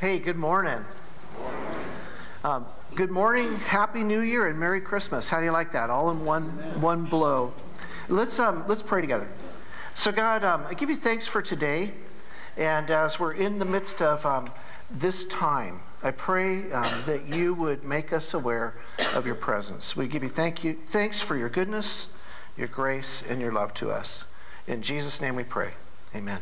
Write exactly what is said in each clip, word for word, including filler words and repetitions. Hey, good morning. Good morning. Um, good morning, Happy New Year, and Merry Christmas. How do you like that? All in one Amen. one blow. Let's um, let's pray together. So God, um, I give you thanks for today, and as we're in the midst of um, this time, I pray um, that you would make us aware of your presence. We give you thank you thanks for your goodness, your grace, and your love to us. In Jesus' name we pray. Amen.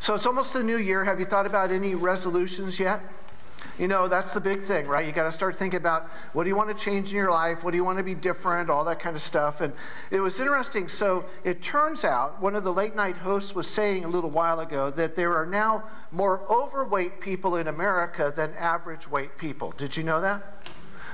So it's almost the new year. Have you thought about any resolutions yet? You know, that's the big thing, right? You got to start thinking about what do you want to change in your life? What do you want to be different? All that kind of stuff. And it was interesting. So it turns out one of the late night hosts was saying a little while ago that there are now more overweight people in America than average weight people. Did you know that?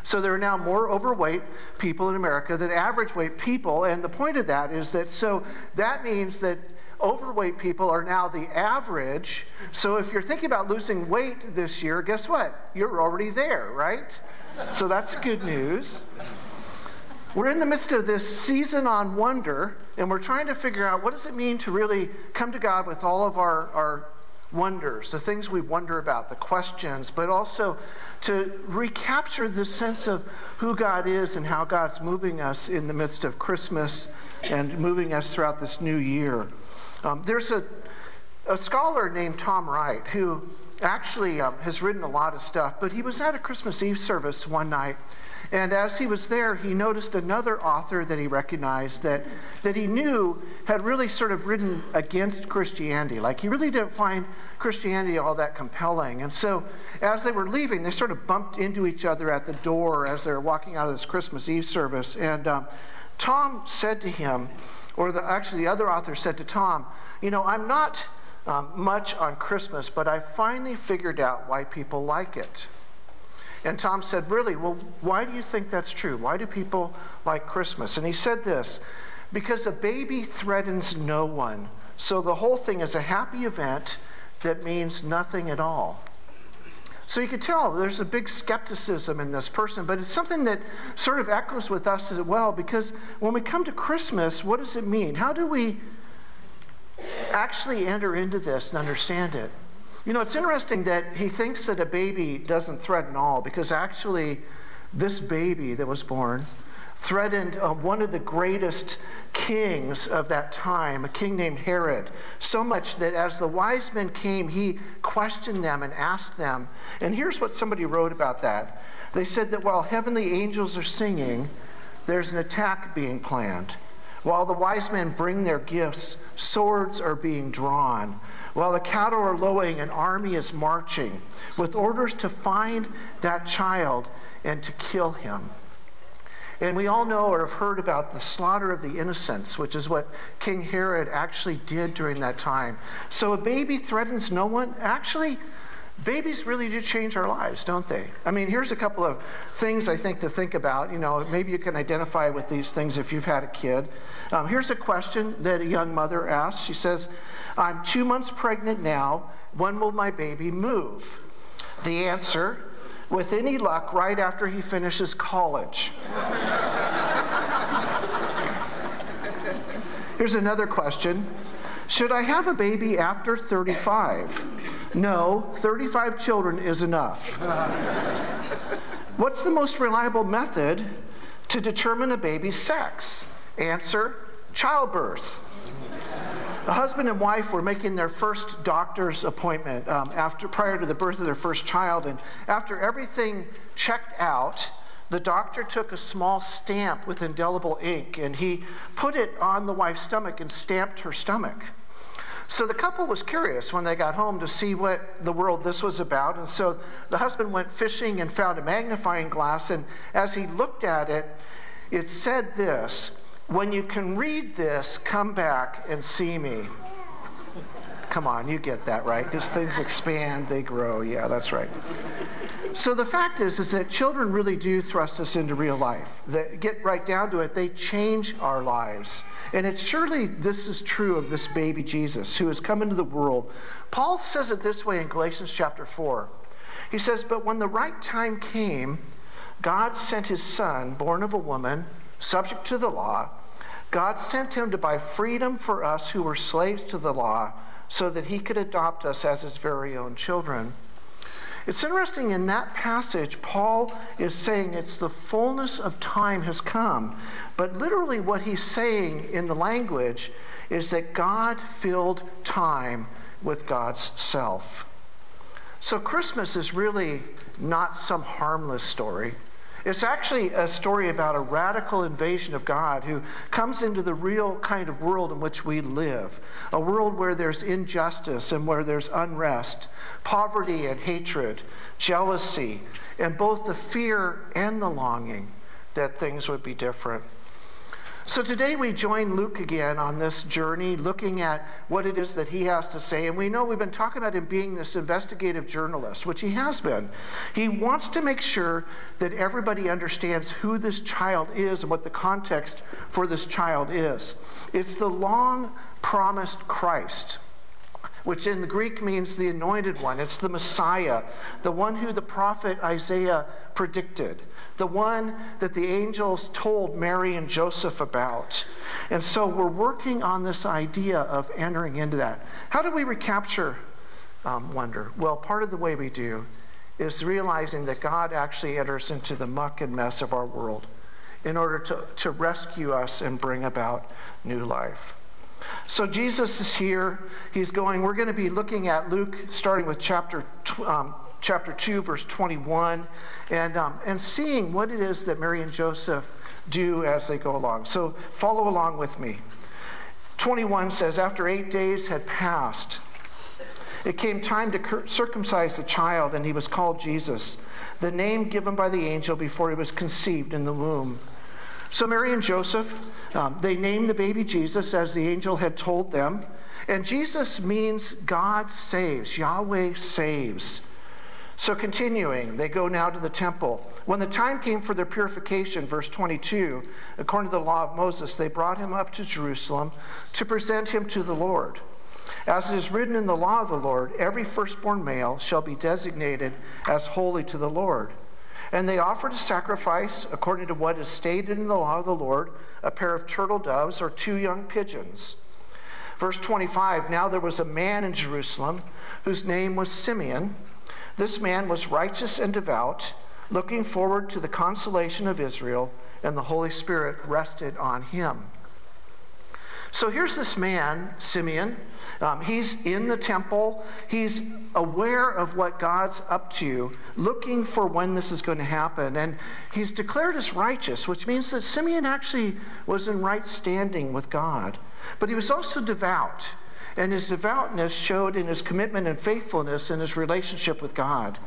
So there are now more overweight people in America than average weight people. And the point of that is that so that means that overweight people are now the average. So if you're thinking about losing weight this year, guess what? You're already there, right? So that's good news. We're in the midst of this season on wonder, and we're trying to figure out what does it mean to really come to God with all of our, our wonders, the things we wonder about, the questions, but also to recapture the sense of who God is and how God's moving us in the midst of Christmas and moving us throughout this new year. Um, there's a, a scholar named Tom Wright who actually um, has written a lot of stuff, but he was at a Christmas Eve service one night, and as he was there, he noticed another author that he recognized that, that he knew had really sort of written against Christianity. Like, he really didn't find Christianity all that compelling. And so as they were leaving, they sort of bumped into each other at the door as they were walking out of this Christmas Eve service. And um, Tom said to him, Or the, actually, the other author said to Tom, you know, I'm not um, much on Christmas, but I finally figured out why people like it. And Tom said, really? Well, why do you think that's true? Why do people like Christmas? And he said this, because a baby threatens no one. So the whole thing is a happy event that means nothing at all. So you could tell there's a big skepticism in this person, but it's something that sort of echoes with us as well, because when we come to Christmas, what does it mean? How do we actually enter into this and understand it? You know, it's interesting that he thinks that a baby doesn't threaten all, because actually this baby that was born threatened uh, one of the greatest kings of that time, a king named Herod, so much that as the wise men came, he questioned them and asked them. And here's what somebody wrote about that. They said that while heavenly angels are singing, there's an attack being planned. While the wise men bring their gifts, swords are being drawn. While the cattle are lowing, an army is marching with orders to find that child and to kill him. And we all know or have heard about the slaughter of the innocents, which is what King Herod actually did during that time. So a baby threatens no one. Actually, babies really do change our lives, don't they? I mean, here's a couple of things I think to think about. You know, maybe you can identify with these things if you've had a kid. Um, here's a question that a young mother asked. She says, I'm two months pregnant now. When will my baby move? The answer, with any luck, right after he finishes college. Here's another question. Should I have a baby after thirty-five? No, thirty-five children is enough. What's the most reliable method to determine a baby's sex? Answer, childbirth. A husband and wife were making their first doctor's appointment um, after prior to the birth of their first child, and after everything checked out, the doctor took a small stamp with indelible ink, and he put it on the wife's stomach and stamped her stomach. So the couple was curious when they got home to see what the world this was about, and so the husband went fishing and found a magnifying glass, and as he looked at it, it said this, when you can read this, come back and see me. Come on, you get that, right? Because things expand, they grow. Yeah, that's right. So the fact is, is that children really do thrust us into real life. They get right down to it, they change our lives. And it's surely this is true of this baby Jesus who has come into the world. Paul says it this way in Galatians chapter four. He says, but when the right time came, God sent his son, born of a woman, subject to the law. God sent him to buy freedom for us who were slaves to the law so that he could adopt us as his very own children. It's interesting, in that passage, Paul is saying it's the fullness of time has come. But literally what he's saying in the language is that God filled time with God's self. So Christmas is really not some harmless story. It's actually a story about a radical invasion of God who comes into the real kind of world in which we live, a world where there's injustice and where there's unrest, poverty and hatred, jealousy, and both the fear and the longing that things would be different. So today we join Luke again on this journey, looking at what it is that he has to say. And we know we've been talking about him being this investigative journalist, which he has been. He wants to make sure that everybody understands who this child is and what the context for this child is. It's the long-promised Christ, which in the Greek means the anointed one. It's the Messiah, the one who the prophet Isaiah predicted, the one that the angels told Mary and Joseph about. And so we're working on this idea of entering into that. How do we recapture um, wonder? Well, part of the way we do is realizing that God actually enters into the muck and mess of our world in order to, to rescue us and bring about new life. So Jesus is here. He's going, we're going to be looking at Luke, starting with chapter um, chapter two, verse twenty-one, and um, and seeing what it is that Mary and Joseph do as they go along. So follow along with me. twenty-one says, after eight days had passed, it came time to circumcise the child, and he was called Jesus, the name given by the angel before he was conceived in the womb. So Mary and Joseph, um, they named the baby Jesus as the angel had told them. And Jesus means God saves, Yahweh saves. So continuing, they go now to the temple. When the time came for their purification, verse twenty-two, according to the law of Moses, they brought him up to Jerusalem to present him to the Lord. As it is written in the law of the Lord, every firstborn male shall be designated as holy to the Lord. And they offered a sacrifice, according to what is stated in the law of the Lord, a pair of turtle doves or two young pigeons. Verse twenty-five, now there was a man in Jerusalem whose name was Simeon. This man was righteous and devout, looking forward to the consolation of Israel, and the Holy Spirit rested on him. So here's this man, Simeon. Um, he's in the temple. He's aware of what God's up to, looking for when this is going to happen. And he's declared as righteous, which means that Simeon actually was in right standing with God. But he was also devout. And his devoutness showed in his commitment and faithfulness in his relationship with God.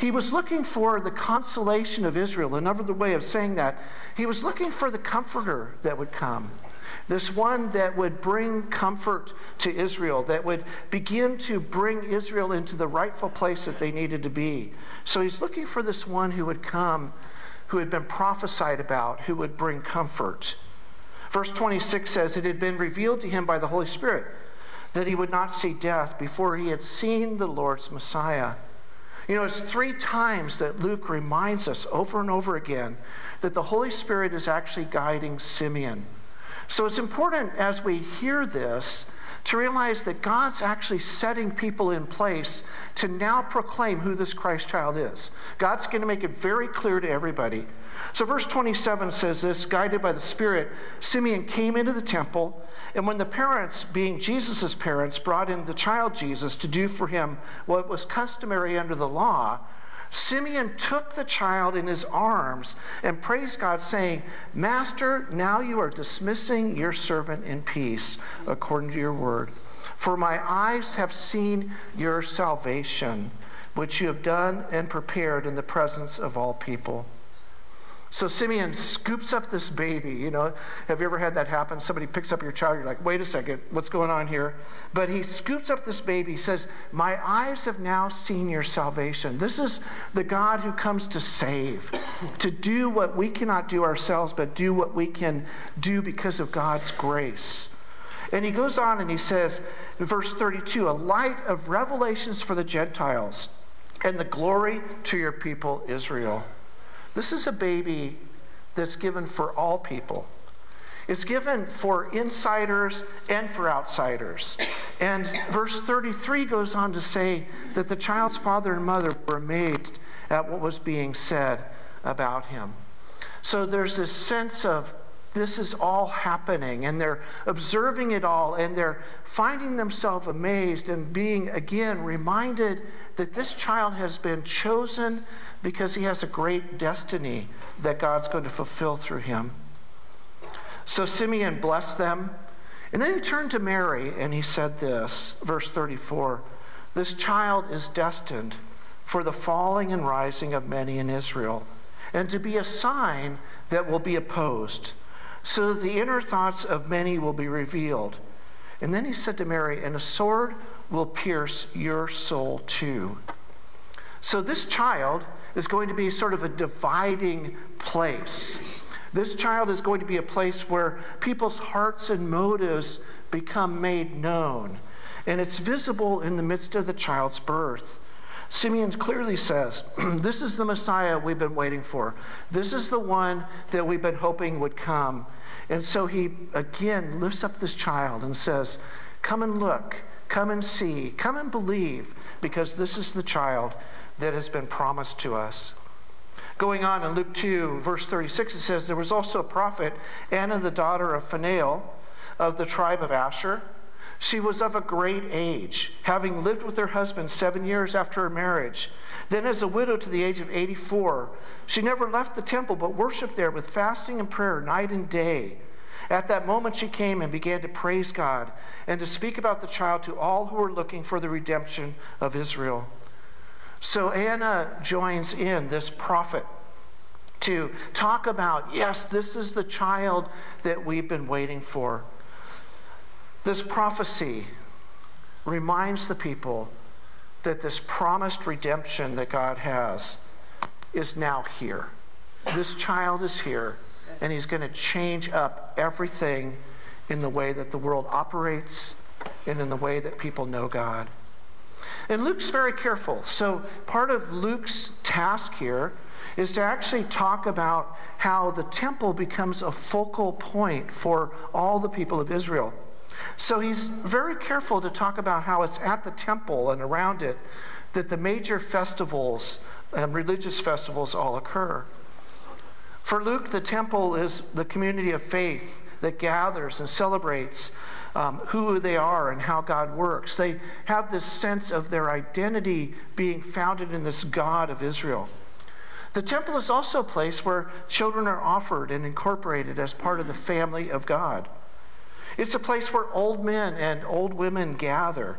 He was looking for the consolation of Israel. Another way of saying that, he was looking for the comforter that would come. This one that would bring comfort to Israel, that would begin to bring Israel into the rightful place that they needed to be. So he's looking for this one who would come, who had been prophesied about, who would bring comfort. Verse twenty-six says, it had been revealed to him by the Holy Spirit that he would not see death before he had seen the Lord's Messiah. You know, it's three times that Luke reminds us over and over again that the Holy Spirit is actually guiding Simeon. So it's important as we hear this to realize that God's actually setting people in place to now proclaim who this Christ child is. God's going to make it very clear to everybody. So verse twenty-seven says this, guided by the Spirit, Simeon came into the temple, and when the parents, being Jesus' parents, brought in the child Jesus to do for him what was customary under the law, Simeon took the child in his arms and praised God, saying, Master, now you are dismissing your servant in peace, according to your word. For my eyes have seen your salvation, which you have done and prepared in the presence of all people. So Simeon scoops up this baby. You know, have you ever had that happen? Somebody picks up your child, you're like, wait a second, what's going on here? But he scoops up this baby, says, my eyes have now seen your salvation. This is the God who comes to save, to do what we cannot do ourselves, but do what we can do because of God's grace. And he goes on and he says, in verse thirty-two, a light of revelations for the Gentiles and the glory to your people Israel. This is a baby that's given for all people. It's given for insiders and for outsiders. And verse thirty-three goes on to say that the child's father and mother were amazed at what was being said about him. So there's this sense of this is all happening, and they're observing it all, and they're finding themselves amazed and being, again, reminded that this child has been chosen because he has a great destiny that God's going to fulfill through him. So Simeon blessed them, and then he turned to Mary, and he said this, verse thirty-four, "This child is destined for the falling and rising of many in Israel, and to be a sign that will be opposed, so that the inner thoughts of many will be revealed." And then he said to Mary, "And a sword will pierce your soul too." So this child is going to be sort of a dividing place. This child is going to be a place where people's hearts and motives become made known. And it's visible in the midst of the child's birth. Simeon clearly says, this is the Messiah we've been waiting for. This is the one that we've been hoping would come. And so he, again, lifts up this child and says, come and look, come and see, come and believe, because this is the child that has been promised to us. Going on in Luke two, verse thirty-six, it says, there was also a prophet, Anna, the daughter of Phanuel, of the tribe of Asher. She was of a great age, having lived with her husband seven years after her marriage. Then as a widow to the age of eighty-four, she never left the temple but worshipped there with fasting and prayer night and day. At that moment she came and began to praise God and to speak about the child to all who were looking for the redemption of Israel. So Anna joins in this prophet to talk about, yes, this is the child that we've been waiting for. This prophecy reminds the people that this promised redemption that God has is now here. This child is here, and he's going to change up everything in the way that the world operates and in the way that people know God. And Luke's very careful. So part of Luke's task here is to actually talk about how the temple becomes a focal point for all the people of Israel. So he's very careful to talk about how it's at the temple and around it that the major festivals and religious festivals all occur. For Luke, the temple is the community of faith that gathers and celebrates um, who they are and how God works. They have this sense of their identity being founded in this God of Israel. The temple is also a place where children are offered and incorporated as part of the family of God. It's a place where old men and old women gather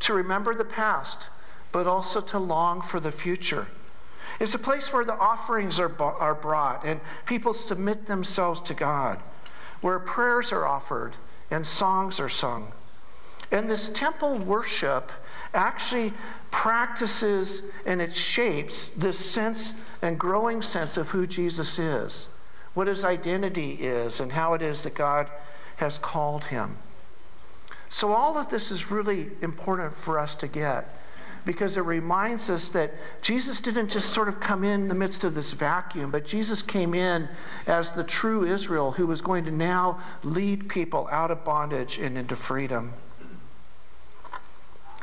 to remember the past, but also to long for the future. It's a place where the offerings are, are brought and people submit themselves to God, where prayers are offered and songs are sung. And this temple worship actually practices and it shapes this sense and growing sense of who Jesus is, what his identity is, and how it is that God has called him. So all of this is really important for us to get, because it reminds us that Jesus didn't just sort of come in the midst of this vacuum, but Jesus came in as the true Israel who was going to now lead people out of bondage and into freedom.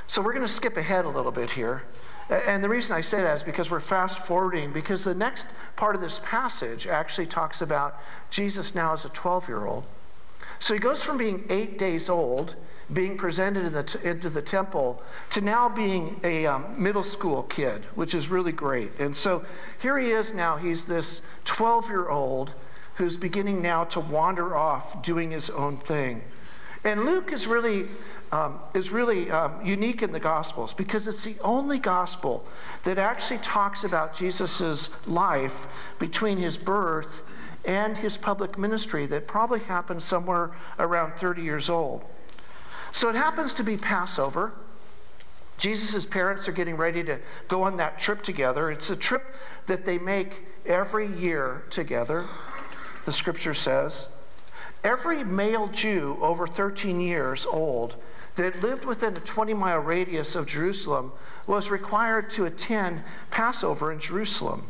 So we're going to skip ahead a little bit here. And the reason I say that is because we're fast-forwarding, because the next part of this passage actually talks about Jesus now as a twelve-year-old. So he goes from being eight days old, being presented in the t- into the temple, to now being a um, middle school kid, which is really great. And so here he is now. He's this twelve-year-old who's beginning now to wander off doing his own thing. And Luke is really um, is really um, unique in the Gospels, because it's the only Gospel that actually talks about Jesus' life between his birth and his public ministry that probably happened somewhere around thirty years old. So it happens to be Passover. Jesus' parents are getting ready to go on that trip together. It's a trip that they make every year together, the scripture says. Every male Jew over thirteen years old that lived within a twenty-mile radius of Jerusalem was required to attend Passover in Jerusalem.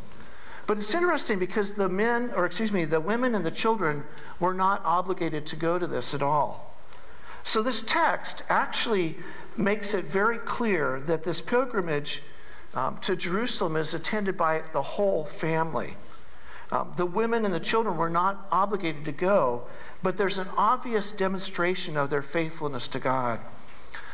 But it's interesting because the men, or excuse me, the women and the children were not obligated to go to this at all. So this text actually makes it very clear that this pilgrimage um, to Jerusalem is attended by the whole family. Um, the women and the children were not obligated to go, but there's an obvious demonstration of their faithfulness to God.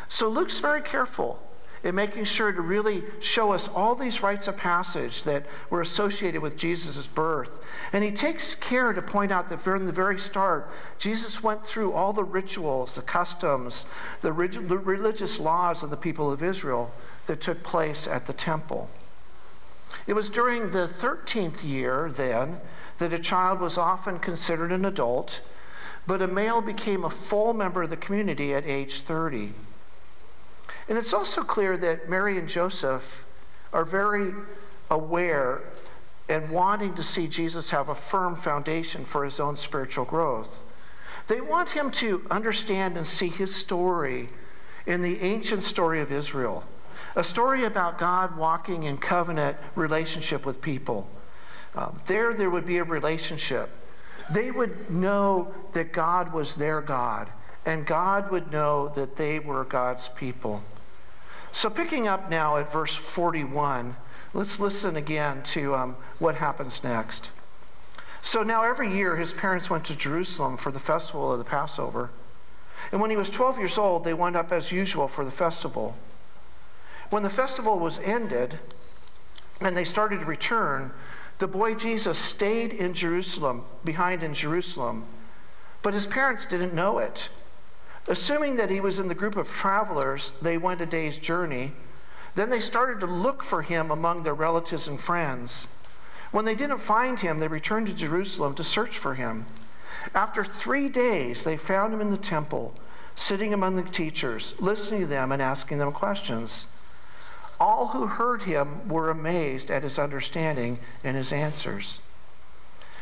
So Luke's very careful in making sure to really show us all these rites of passage that were associated with Jesus' birth. And he takes care to point out that from the very start, Jesus went through all the rituals, the customs, the religious laws of the people of Israel that took place at the temple. It was during the thirteenth year, then, that a child was often considered an adult, but a male became a full member of the community at age thirty. And it's also clear that Mary and Joseph are very aware and wanting to see Jesus have a firm foundation for his own spiritual growth. They want him to understand and see his story in the ancient story of Israel, a story about God walking in covenant relationship with people. Um, there, there would be a relationship. They would know that God was their God, and God would know that they were God's people. So picking up now at verse forty-one, let's listen again to um, what happens next. So now every year his parents went to Jerusalem for the festival of the Passover. And when he was twelve years old, they went up as usual for the festival. When the festival was ended and they started to return, the boy Jesus stayed in Jerusalem, behind in Jerusalem, but his parents didn't know it. Assuming that he was in the group of travelers, they went a day's journey. Then they started to look for him among their relatives and friends. When they didn't find him, they returned to Jerusalem to search for him. After three days, they found him in the temple, sitting among the teachers, listening to them and asking them questions. All who heard him were amazed at his understanding and his answers.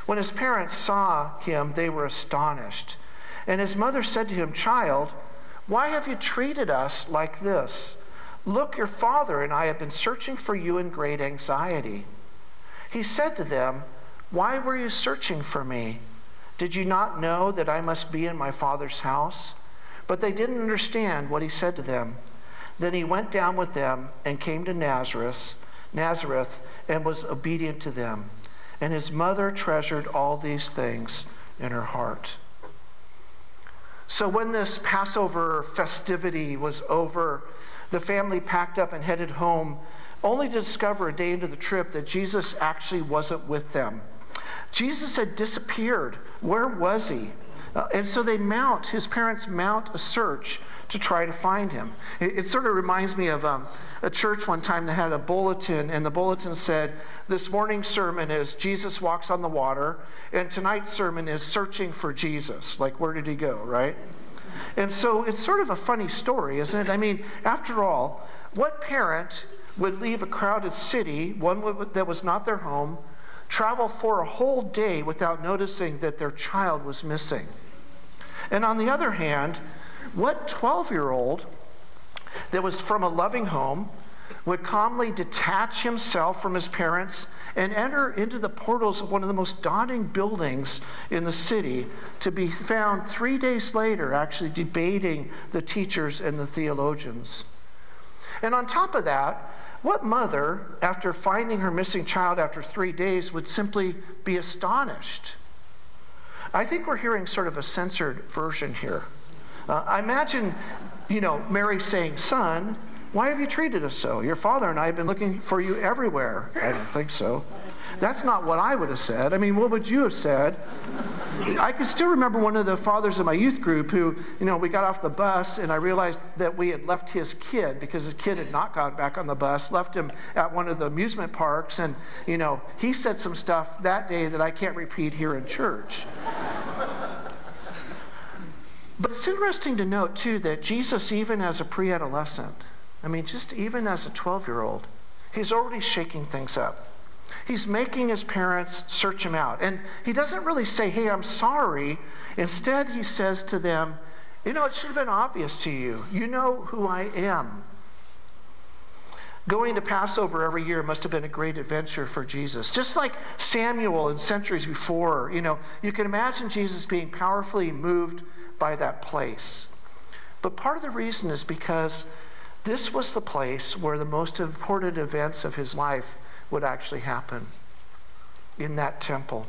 When his parents saw him, they were astonished. And his mother said to him, "Child, why have you treated us like this? Look, your father and I have been searching for you in great anxiety." He said to them, "Why were you searching for me? Did you not know that I must be in my Father's house?" But they didn't understand what he said to them. Then he went down with them and came to Nazareth, Nazareth, and was obedient to them. And his mother treasured all these things in her heart. So when this Passover festivity was over, the family packed up and headed home, only to discover a day into the trip that Jesus actually wasn't with them. Jesus had disappeared. Where was he? Uh, and so they mount, his parents mount a search to try to find him. It, it sort of reminds me of um, a church one time that had a bulletin, and the bulletin said, "This morning's sermon is Jesus Walks on the Water, and tonight's sermon is Searching for Jesus." Like, where did he go, right? And so it's sort of a funny story, isn't it? I mean, after all, what parent would leave a crowded city, one that was not their home, travel for a whole day without noticing that their child was missing? And on the other hand, what twelve-year-old that was from a loving home would calmly detach himself from his parents and enter into the portals of one of the most daunting buildings in the city, to be found three days later actually debating the teachers and the theologians? And on top of that, what mother, after finding her missing child after three days, would simply be astonished? I think we're hearing sort of a censored version here. Uh, I imagine, you know, Mary saying, "Son, why have you treated us so? Your father and I have been looking for you everywhere." I don't think so. That's not what I would have said. I mean, what would you have said? I can still remember one of the fathers in my youth group who, you know, we got off the bus and I realized that we had left his kid, because his kid had not gotten back on the bus, left him at one of the amusement parks. And, you know, he said some stuff that day that I can't repeat here in church. But it's interesting to note, too, that Jesus, even as a pre-adolescent, I mean, just even as a twelve-year-old, he's already shaking things up. He's making his parents search him out. And he doesn't really say, "Hey, I'm sorry." Instead, he says to them, "You know, it should have been obvious to you. You know who I am." Going to Passover every year must have been a great adventure for Jesus. Just like Samuel in centuries before, you know, you can imagine Jesus being powerfully moved by that place. But part of the reason is because this was the place where the most important events of his life would actually happen, in that temple.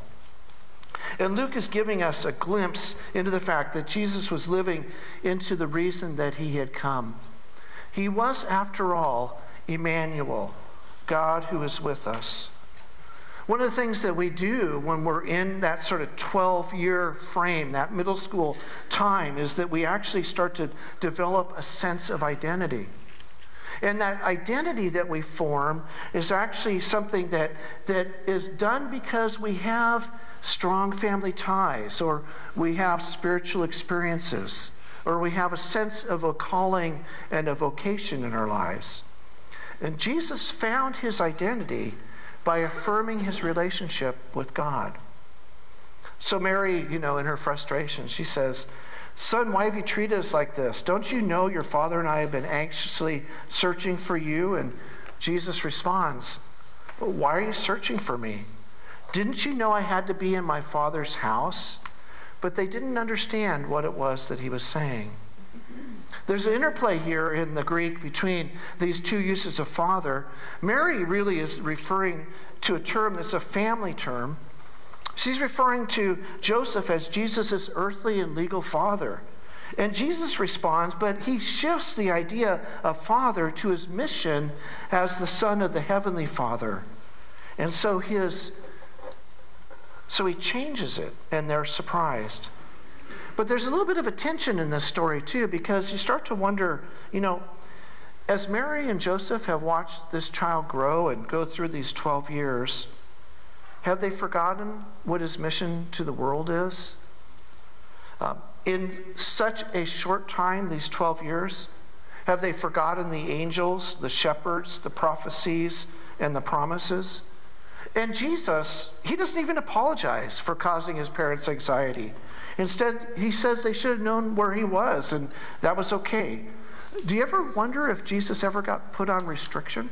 And Luke is giving us a glimpse into the fact that Jesus was living into the reason that he had come. He was, after all, Emmanuel, God who is with us. One of the things that we do when we're in that sort of twelve-year frame, that middle school time, is that we actually start to develop a sense of identity. And that identity that we form is actually something that that is done because we have strong family ties, or we have spiritual experiences, or we have a sense of a calling and a vocation in our lives. And Jesus found his identity by affirming his relationship with God. So Mary, you know, in her frustration, she says, "Son, why have you treated us like this? Don't you know your father and I have been anxiously searching for you?" And Jesus responds, "Why are you searching for me? Didn't you know I had to be in my Father's house?" But they didn't understand what it was that he was saying. There's an interplay here in the Greek between these two uses of father. Mary really is referring to a term that's a family term. She's referring to Joseph as Jesus' earthly and legal father. And Jesus responds, but he shifts the idea of father to his mission as the son of the heavenly Father. And so his, so he changes it, and they're surprised. But there's a little bit of a tension in this story, too, because you start to wonder, you know, as Mary and Joseph have watched this child grow and go through these twelve years, have they forgotten what his mission to the world is? Uh, in such a short time, these twelve years, have they forgotten the angels, the shepherds, the prophecies, and the promises? And Jesus, he doesn't even apologize for causing his parents anxiety. Instead, he says they should have known where he was, and that was okay. Do you ever wonder if Jesus ever got put on restriction?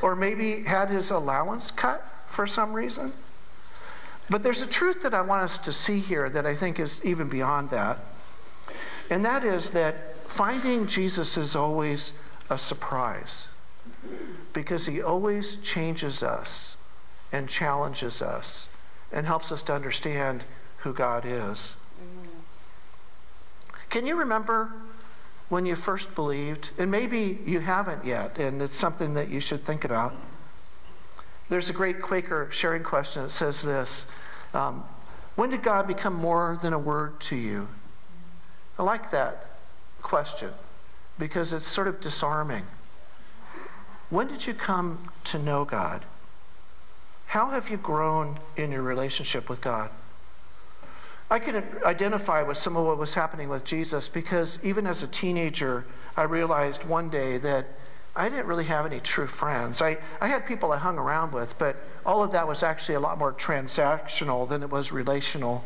Or maybe had his allowance cut for some reason? But there's a truth that I want us to see here that I think is even beyond that. And that is that finding Jesus is always a surprise, because he always changes us and challenges us and helps us to understand who God is. Can you remember when you first believed? And maybe you haven't yet, and it's something that you should think about. There's a great Quaker sharing question that says this, um, when did God become more than a word to you? I like that question because it's sort of disarming. When did you come to know God? How have you grown in your relationship with God? I can identify with some of what was happening with Jesus, because even as a teenager, I realized one day that I didn't really have any true friends. I, I had people I hung around with, but all of that was actually a lot more transactional than it was relational.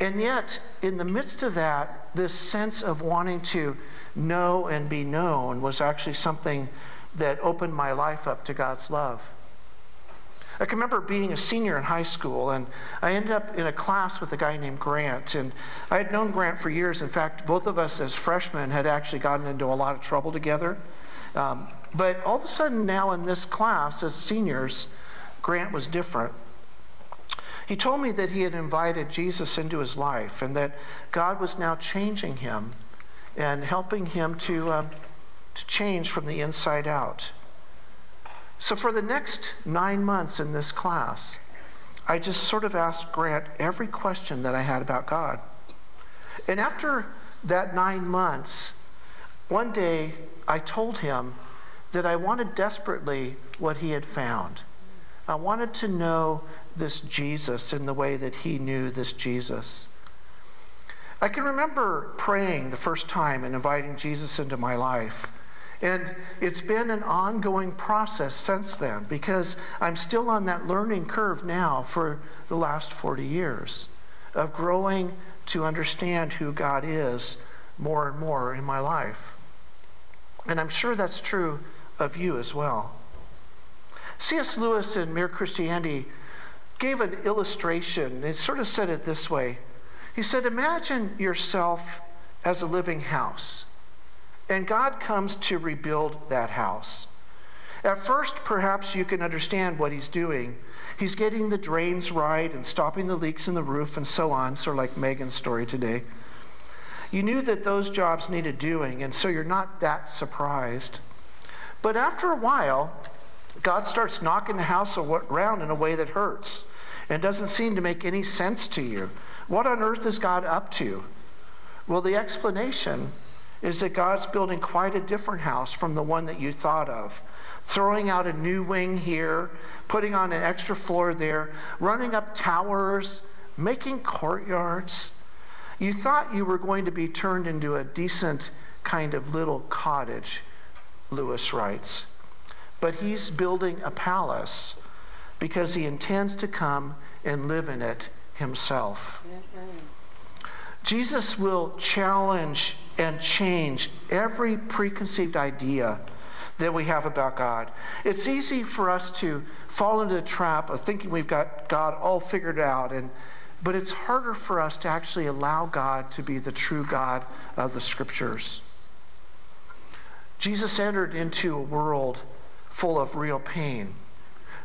And yet, in the midst of that, this sense of wanting to know and be known was actually something that opened my life up to God's love. I can remember being a senior in high school, and I ended up in a class with a guy named Grant, and I had known Grant for years. In fact, both of us as freshmen had actually gotten into a lot of trouble together. Um, but all of a sudden now in this class as seniors, Grant was different. He told me that he had invited Jesus into his life and that God was now changing him and helping him to, uh, to change from the inside out. So for the next nine months in this class, I just sort of asked Grant every question that I had about God. And after that nine months, one day I told him that I wanted desperately what he had found. I wanted to know this Jesus in the way that he knew this Jesus. I can remember praying the first time and inviting Jesus into my life. And it's been an ongoing process since then, because I'm still on that learning curve now for the last forty years of growing to understand who God is more and more in my life. And I'm sure that's true of you as well. C S Lewis in Mere Christianity gave an illustration. He sort of said it this way. He said, imagine yourself as a living house, and God comes to rebuild that house. At first, perhaps you can understand what he's doing. He's getting the drains right and stopping the leaks in the roof and so on, sort of like Megan's story today. You knew that those jobs needed doing, and so you're not that surprised. But after a while, God starts knocking the house around in a way that hurts and doesn't seem to make any sense to you. What on earth is God up to? Well, the explanation is that God's building quite a different house from the one that you thought of, throwing out a new wing here, putting on an extra floor there, running up towers, making courtyards. You thought you were going to be turned into a decent kind of little cottage, Lewis writes. But he's building a palace because he intends to come and live in it himself. Mm-hmm. Jesus will challenge and change every preconceived idea that we have about God. It's easy for us to fall into the trap of thinking we've got God all figured out, and but it's harder for us to actually allow God to be the true God of the Scriptures. Jesus entered into a world full of real pain,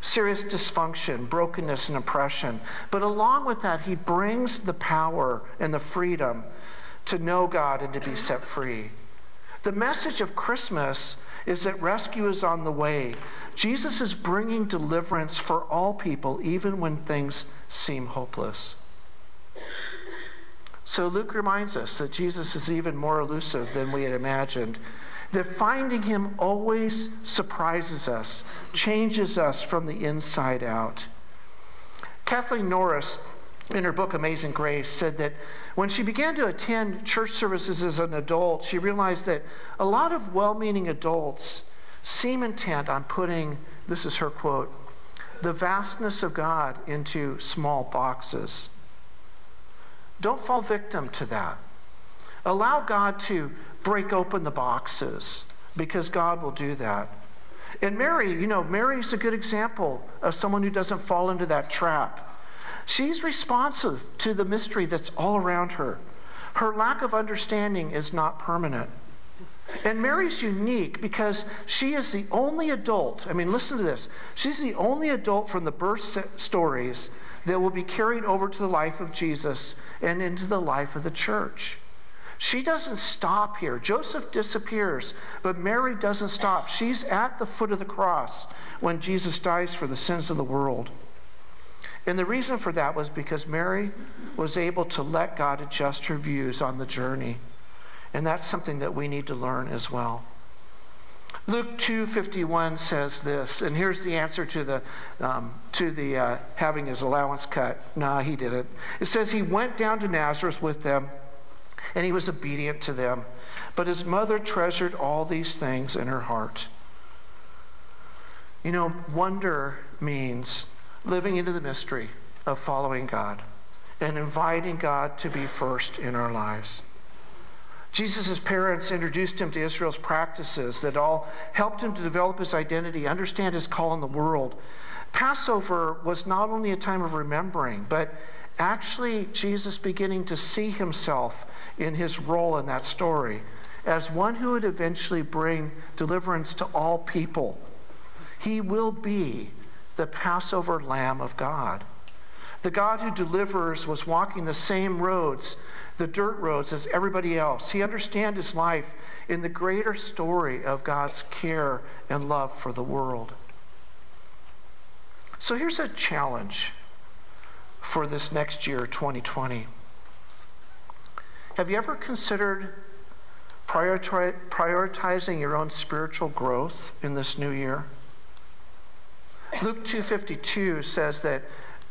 serious dysfunction, brokenness, and oppression. But along with that, he brings the power and the freedom to know God and to be set free. The message of Christmas is that rescue is on the way. Jesus is bringing deliverance for all people, even when things seem hopeless. So Luke reminds us that Jesus is even more elusive than we had imagined, that finding him always surprises us, changes us from the inside out. Kathleen Norris, in her book Amazing Grace, said that when she began to attend church services as an adult, she realized that a lot of well-meaning adults seem intent on putting, this is her quote, the vastness of God into small boxes. Don't fall victim to that. Allow God to break open the boxes, because God will do that. And Mary, you know, Mary's a good example of someone who doesn't fall into that trap. She's responsive to the mystery that's all around her. Her lack of understanding is not permanent. And Mary's unique because she is the only adult, I mean, listen to this, she's the only adult from the birth stories that will be carried over to the life of Jesus and into the life of the church. She doesn't stop here. Joseph disappears, but Mary doesn't stop. She's at the foot of the cross when Jesus dies for the sins of the world. And the reason for that was because Mary was able to let God adjust her views on the journey. And that's something that we need to learn as well. Luke two fifty-one says this, and here's the answer to the um, to the uh, having his allowance cut. Nah, he didn't. It says he went down to Nazareth with them, and he was obedient to them. But his mother treasured all these things in her heart. You know, wonder means living into the mystery of following God and inviting God to be first in our lives. Jesus' parents introduced him to Israel's practices that all helped him to develop his identity, understand his call in the world. Passover was not only a time of remembering, but actually Jesus beginning to see himself in his role in that story as one who would eventually bring deliverance to all people. He will be the Passover Lamb of God. The God who delivers was walking the same roads, the dirt roads, as everybody else. He understands his life in the greater story of God's care and love for the world. So here's a challenge for this next year, twenty twenty. Have you ever considered prioritizing your own spiritual growth in this new year? Luke two fifty-two says that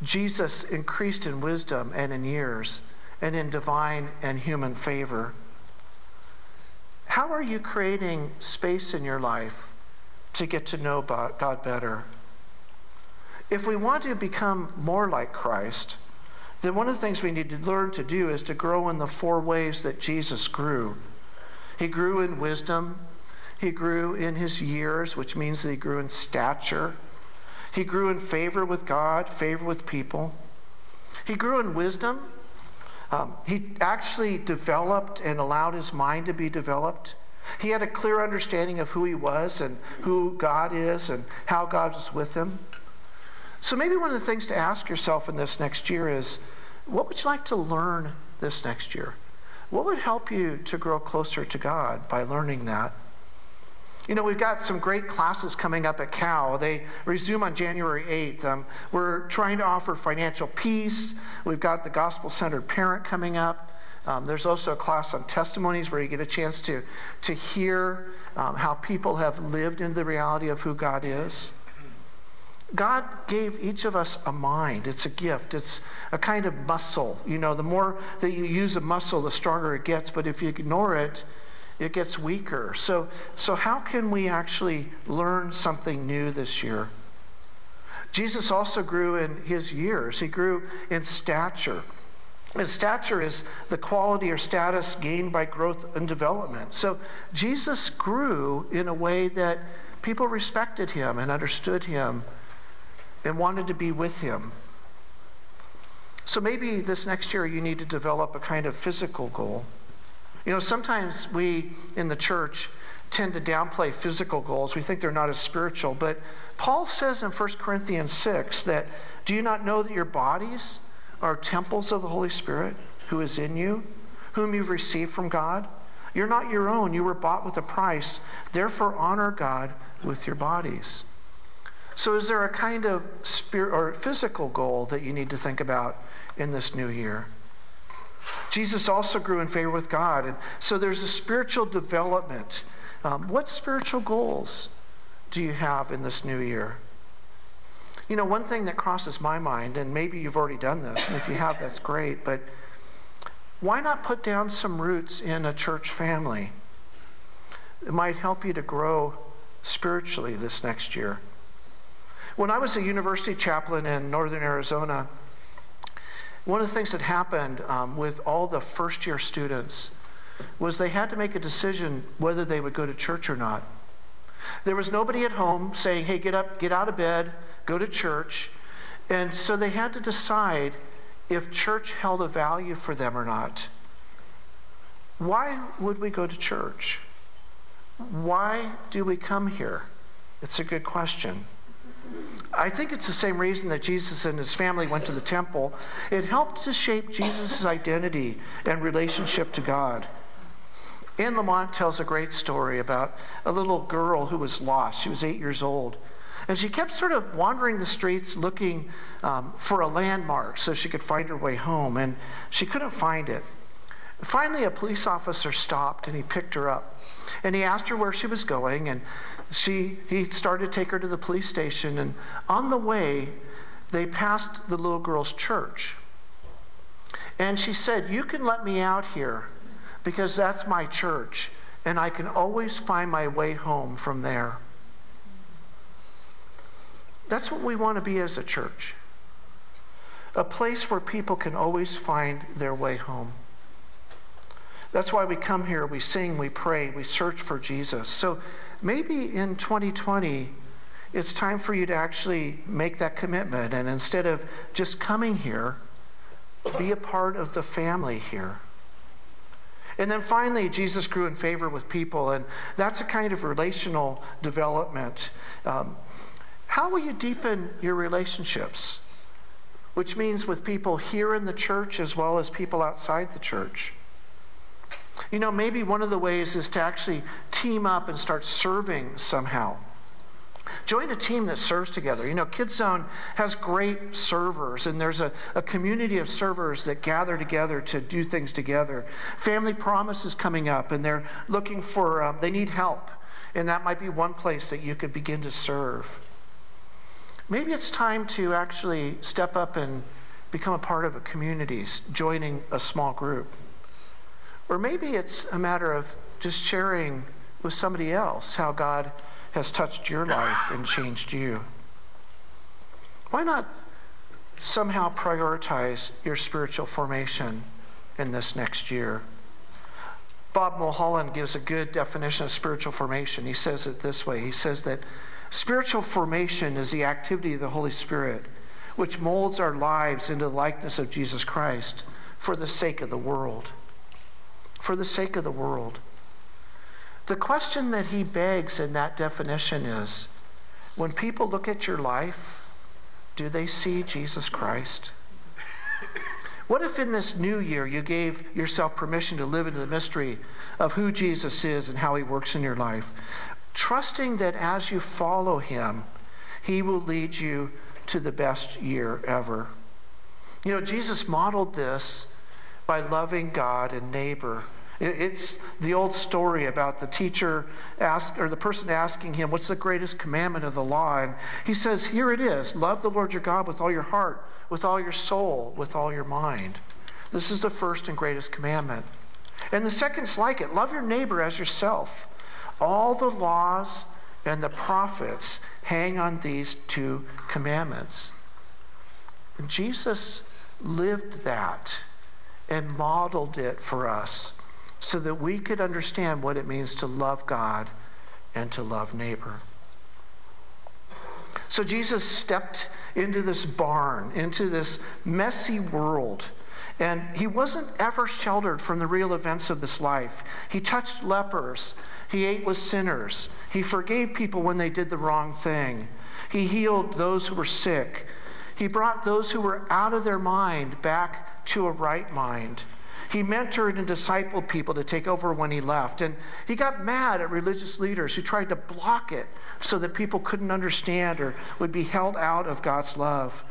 Jesus increased in wisdom and in years and in divine and human favor. How are you creating space in your life to get to know God better? If we want to become more like Christ, then one of the things we need to learn to do is to grow in the four ways that Jesus grew. He grew in wisdom. He grew in his years, which means that he grew in stature. He grew in favor with God, favor with people. He grew in wisdom. Um, he actually developed and allowed his mind to be developed. He had a clear understanding of who he was and who God is and how God was with him. So maybe one of the things to ask yourself in this next year is, what would you like to learn this next year? What would help you to grow closer to God by learning that? You know, we've got some great classes coming up at Cal. They resume on January eighth. Um, we're trying to offer financial peace. We've got the gospel-centered parent coming up. Um, there's also a class on testimonies where you get a chance to, to hear um, how people have lived into the reality of who God is. God gave each of us a mind. It's a gift. It's a kind of muscle. You know, the more that you use a muscle, the stronger it gets. But if you ignore it, it gets weaker. So, so how can we actually learn something new this year? Jesus also grew in his years. He grew in stature. And stature is the quality or status gained by growth and development. So Jesus grew in a way that people respected him and understood him and wanted to be with him. So maybe this next year you need to develop a kind of physical goal. You know, sometimes we in the church tend to downplay physical goals. We think they're not as spiritual. But Paul says in First Corinthians six that, do you not know that your bodies are temples of the Holy Spirit who is in you, whom you've received from God? You're not your own. You were bought with a price. Therefore, honor God with your bodies. So is there a kind of spirit or physical goal that you need to think about in this new year? Jesus also grew in favor with God. And so there's a spiritual development. Um, what spiritual goals do you have in this new year? You know, one thing that crosses my mind, and maybe you've already done this, and if you have, that's great, but why not put down some roots in a church family? It might help you to grow spiritually this next year. When I was a university chaplain in northern Arizona, one of the things that happened um, with all the first-year students was they had to make a decision whether they would go to church or not. There was nobody at home saying, hey, get up, get out of bed, go to church. And so they had to decide if church held a value for them or not. Why would we go to church? Why do we come here? It's a good question. I think it's the same reason that Jesus and his family went to the temple. It helped to shape Jesus' identity and relationship to God. Anne Lamont tells a great story about a little girl who was lost. She was eight years old. And she kept sort of wandering the streets looking um, for a landmark so she could find her way home. And she couldn't find it. Finally, a police officer stopped and he picked her up. And he asked her where she was going. And she he started to take her to the police station. And on the way, they passed the little girl's church. And she said, you can let me out here because that's my church. And I can always find my way home from there. That's what we want to be as a church. A place where people can always find their way home. That's why we come here, we sing, we pray, we search for Jesus. So maybe in twenty twenty, it's time for you to actually make that commitment. And instead of just coming here, be a part of the family here. And then finally, Jesus grew in favor with people. And that's a kind of relational development. Um, How will you deepen your relationships? Which means with people here in the church as well as people outside the church. You know, maybe one of the ways is to actually team up and start serving somehow. Join a team that serves together. You know, Kids Zone has great servers, and there's a, a community of servers that gather together to do things together. Family Promise is coming up, and they're looking for, um, they need help. And that might be one place that you could begin to serve. Maybe it's time to actually step up and become a part of a community, joining a small group. Or maybe it's a matter of just sharing with somebody else how God has touched your life and changed you. Why not somehow prioritize your spiritual formation in this next year? Bob Mulholland gives a good definition of spiritual formation. He says it this way. He says that spiritual formation is the activity of the Holy Spirit, which molds our lives into the likeness of Jesus Christ for the sake of the world. For the sake of the world. The question that he begs in that definition is, when people look at your life, do they see Jesus Christ? What if in this new year you gave yourself permission to live into the mystery of who Jesus is and how he works in your life, trusting that as you follow him, he will lead you to the best year ever? You know, Jesus modeled this by loving God and neighbor. It's the old story about the teacher ask, or the person asking him, what's the greatest commandment of the law? And he says, here it is, love the Lord your God with all your heart, with all your soul, with all your mind. This is the first and greatest commandment. And the second's like it, love your neighbor as yourself. All the laws and the prophets hang on these two commandments. And Jesus lived that and modeled it for us, so that we could understand what it means to love God and to love neighbor. So Jesus stepped into this barn, into this messy world, and he wasn't ever sheltered from the real events of this life. He touched lepers. He ate with sinners. He forgave people when they did the wrong thing. He healed those who were sick. He brought those who were out of their mind back to a right mind. He mentored and discipled people to take over when he left. And he got mad at religious leaders who tried to block it so that people couldn't understand or would be held out of God's love.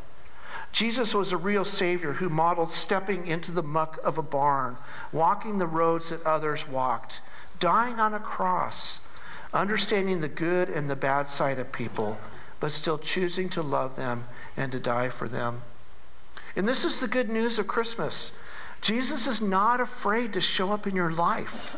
Jesus was a real Savior who modeled stepping into the muck of a barn, walking the roads that others walked, dying on a cross, understanding the good and the bad side of people, but still choosing to love them and to die for them. And this is the good news of Christmas. Jesus is not afraid to show up in your life.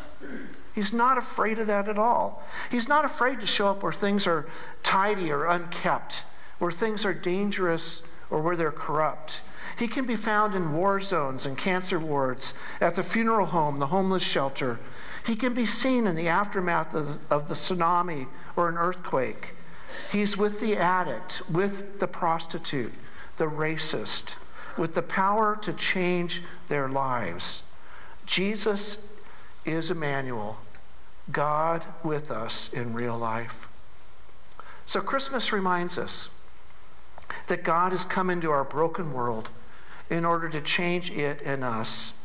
He's not afraid of that at all. He's not afraid to show up where things are tidy or unkept, where things are dangerous or where they're corrupt. He can be found in war zones and cancer wards, at the funeral home, the homeless shelter. He can be seen in the aftermath of the tsunami or an earthquake. He's with the addict, with the prostitute, the racist, with the power to change their lives. Jesus is Emmanuel, God with us in real life. So Christmas reminds us that God has come into our broken world in order to change it and us.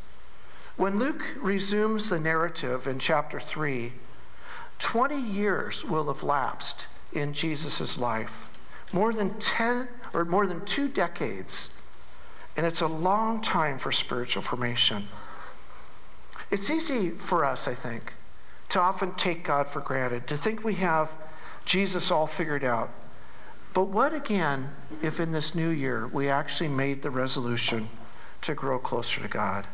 When Luke resumes the narrative in chapter three, twenty years will have lapsed in Jesus' life, more than ten or more than two decades. And it's a long time for spiritual formation. It's easy for us, I think, to often take God for granted, to think we have Jesus all figured out. But what, again, if in this new year we actually made the resolution to grow closer to God,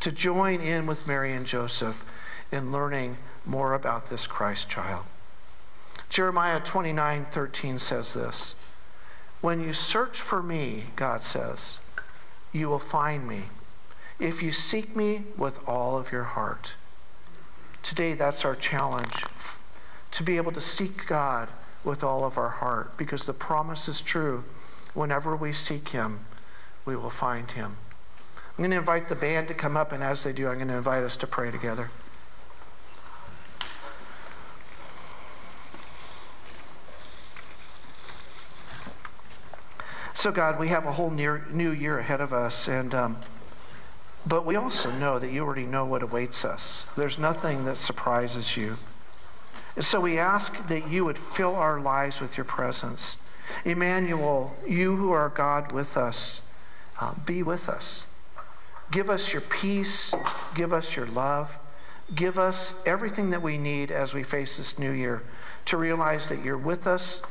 to join in with Mary and Joseph in learning more about this Christ child? Jeremiah twenty-nine thirteen says this, "When you search for me," God says, "you will find me, if you seek me with all of your heart." Today, that's our challenge, to be able to seek God with all of our heart, because the promise is true. Whenever we seek him, we will find him. I'm going to invite the band to come up, and as they do, I'm going to invite us to pray together. So God, we have a whole near, new year ahead of us, and um, but we also know that you already know what awaits us. There's nothing that surprises you. And so we ask that you would fill our lives with your presence. Emmanuel, you who are God with us, uh, be with us. Give us your peace. Give us your love. Give us everything that we need as we face this new year to realize that you're with us,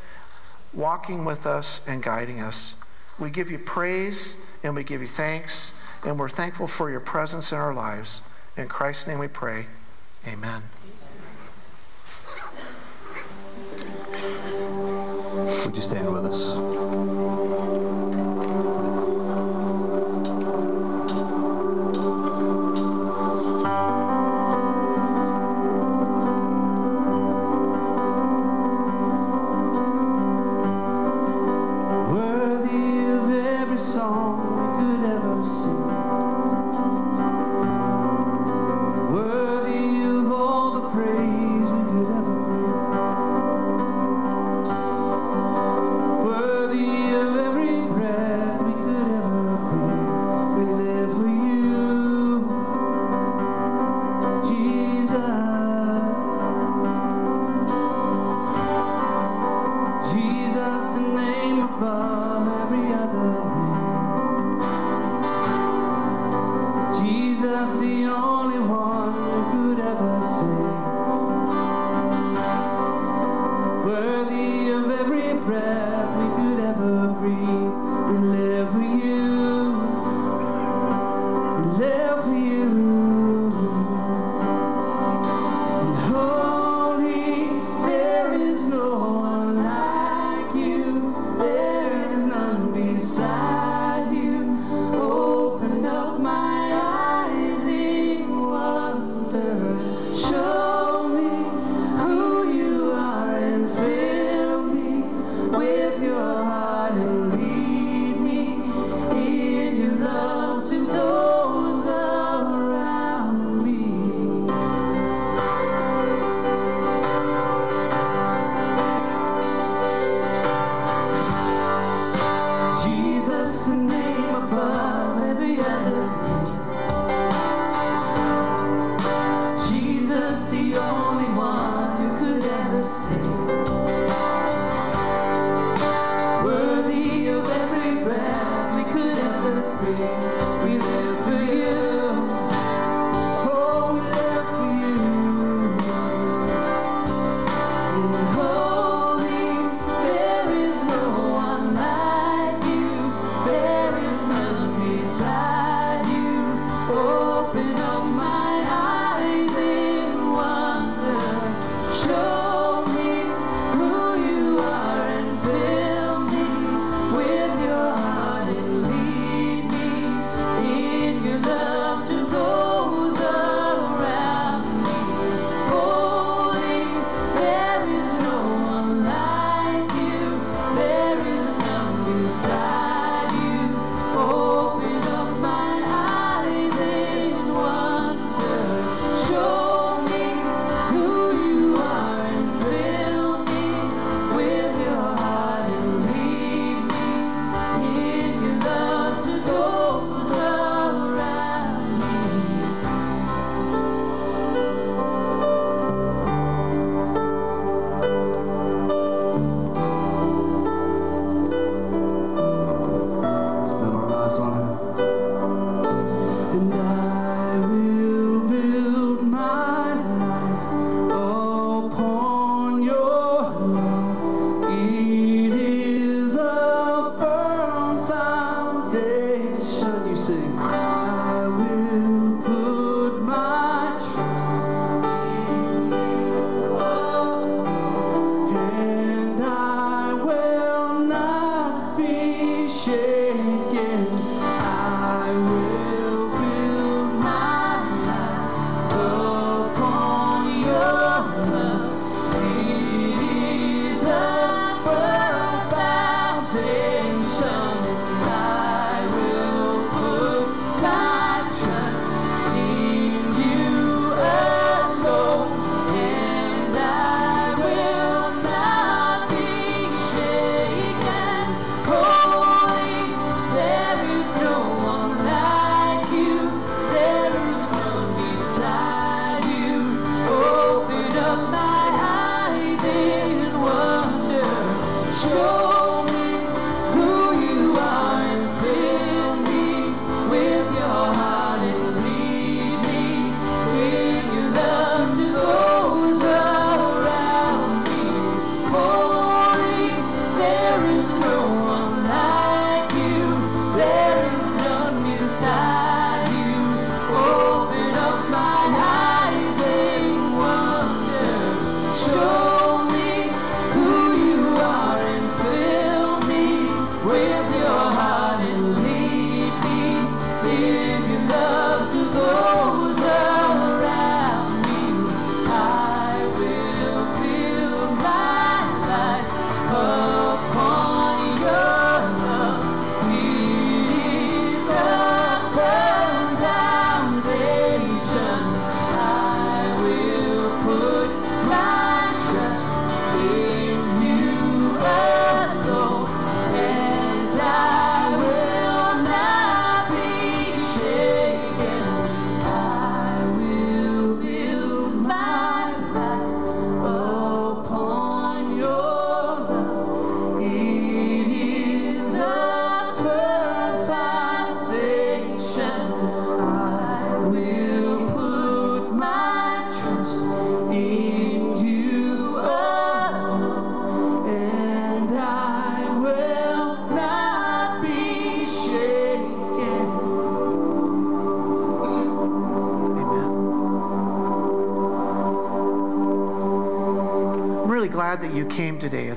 walking with us and guiding us. We give you praise and we give you thanks, and we're thankful for your presence in our lives. In Christ's name we pray. Amen. Would you stand with us? With your heart.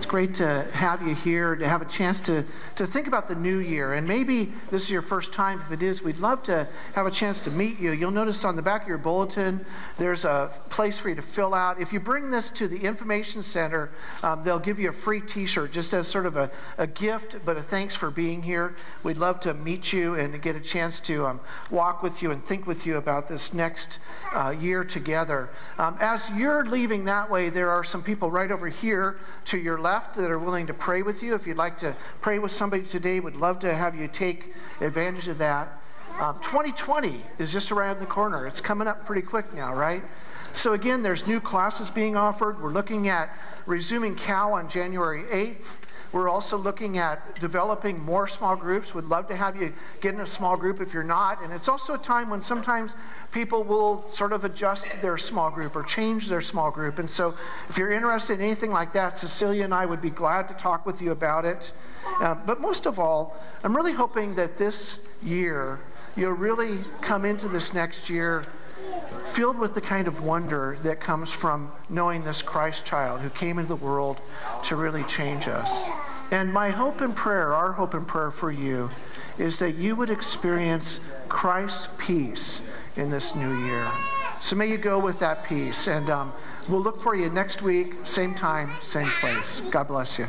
It's great to have you here, to have a chance to, to think about the new year. And maybe this is your first time. If it is, we'd love to have a chance to meet you. You'll notice on the back of your bulletin, there's a place for you to fill out. If you bring this to the Information Center, um, they'll give you a free t-shirt just as sort of a, a gift, but a thanks for being here. We'd love to meet you and get a chance to um, walk with you and think with you about this next uh, year together. Um, as you're leaving that way, there are some people right over here to your left that are willing to pray with you. If you'd like to pray with somebody today, we'd love to have you take advantage of that. Um, twenty twenty is just around the corner. It's coming up pretty quick now, right? So again, there's new classes being offered. We're looking at resuming C A L on January eighth. We're also looking at developing more small groups. We'd love to have you get in a small group if you're not. And it's also a time when sometimes people will sort of adjust their small group or change their small group. And so if you're interested in anything like that, Cecilia and I would be glad to talk with you about it. Uh, but most of all, I'm really hoping that this year, you'll really come into this next year filled with the kind of wonder that comes from knowing this Christ child who came into the world to really change us. And my hope and prayer, our hope and prayer for you, is that you would experience Christ's peace in this new year. So may you go with that peace. And um, we'll look for you next week, same time, same place. God bless you.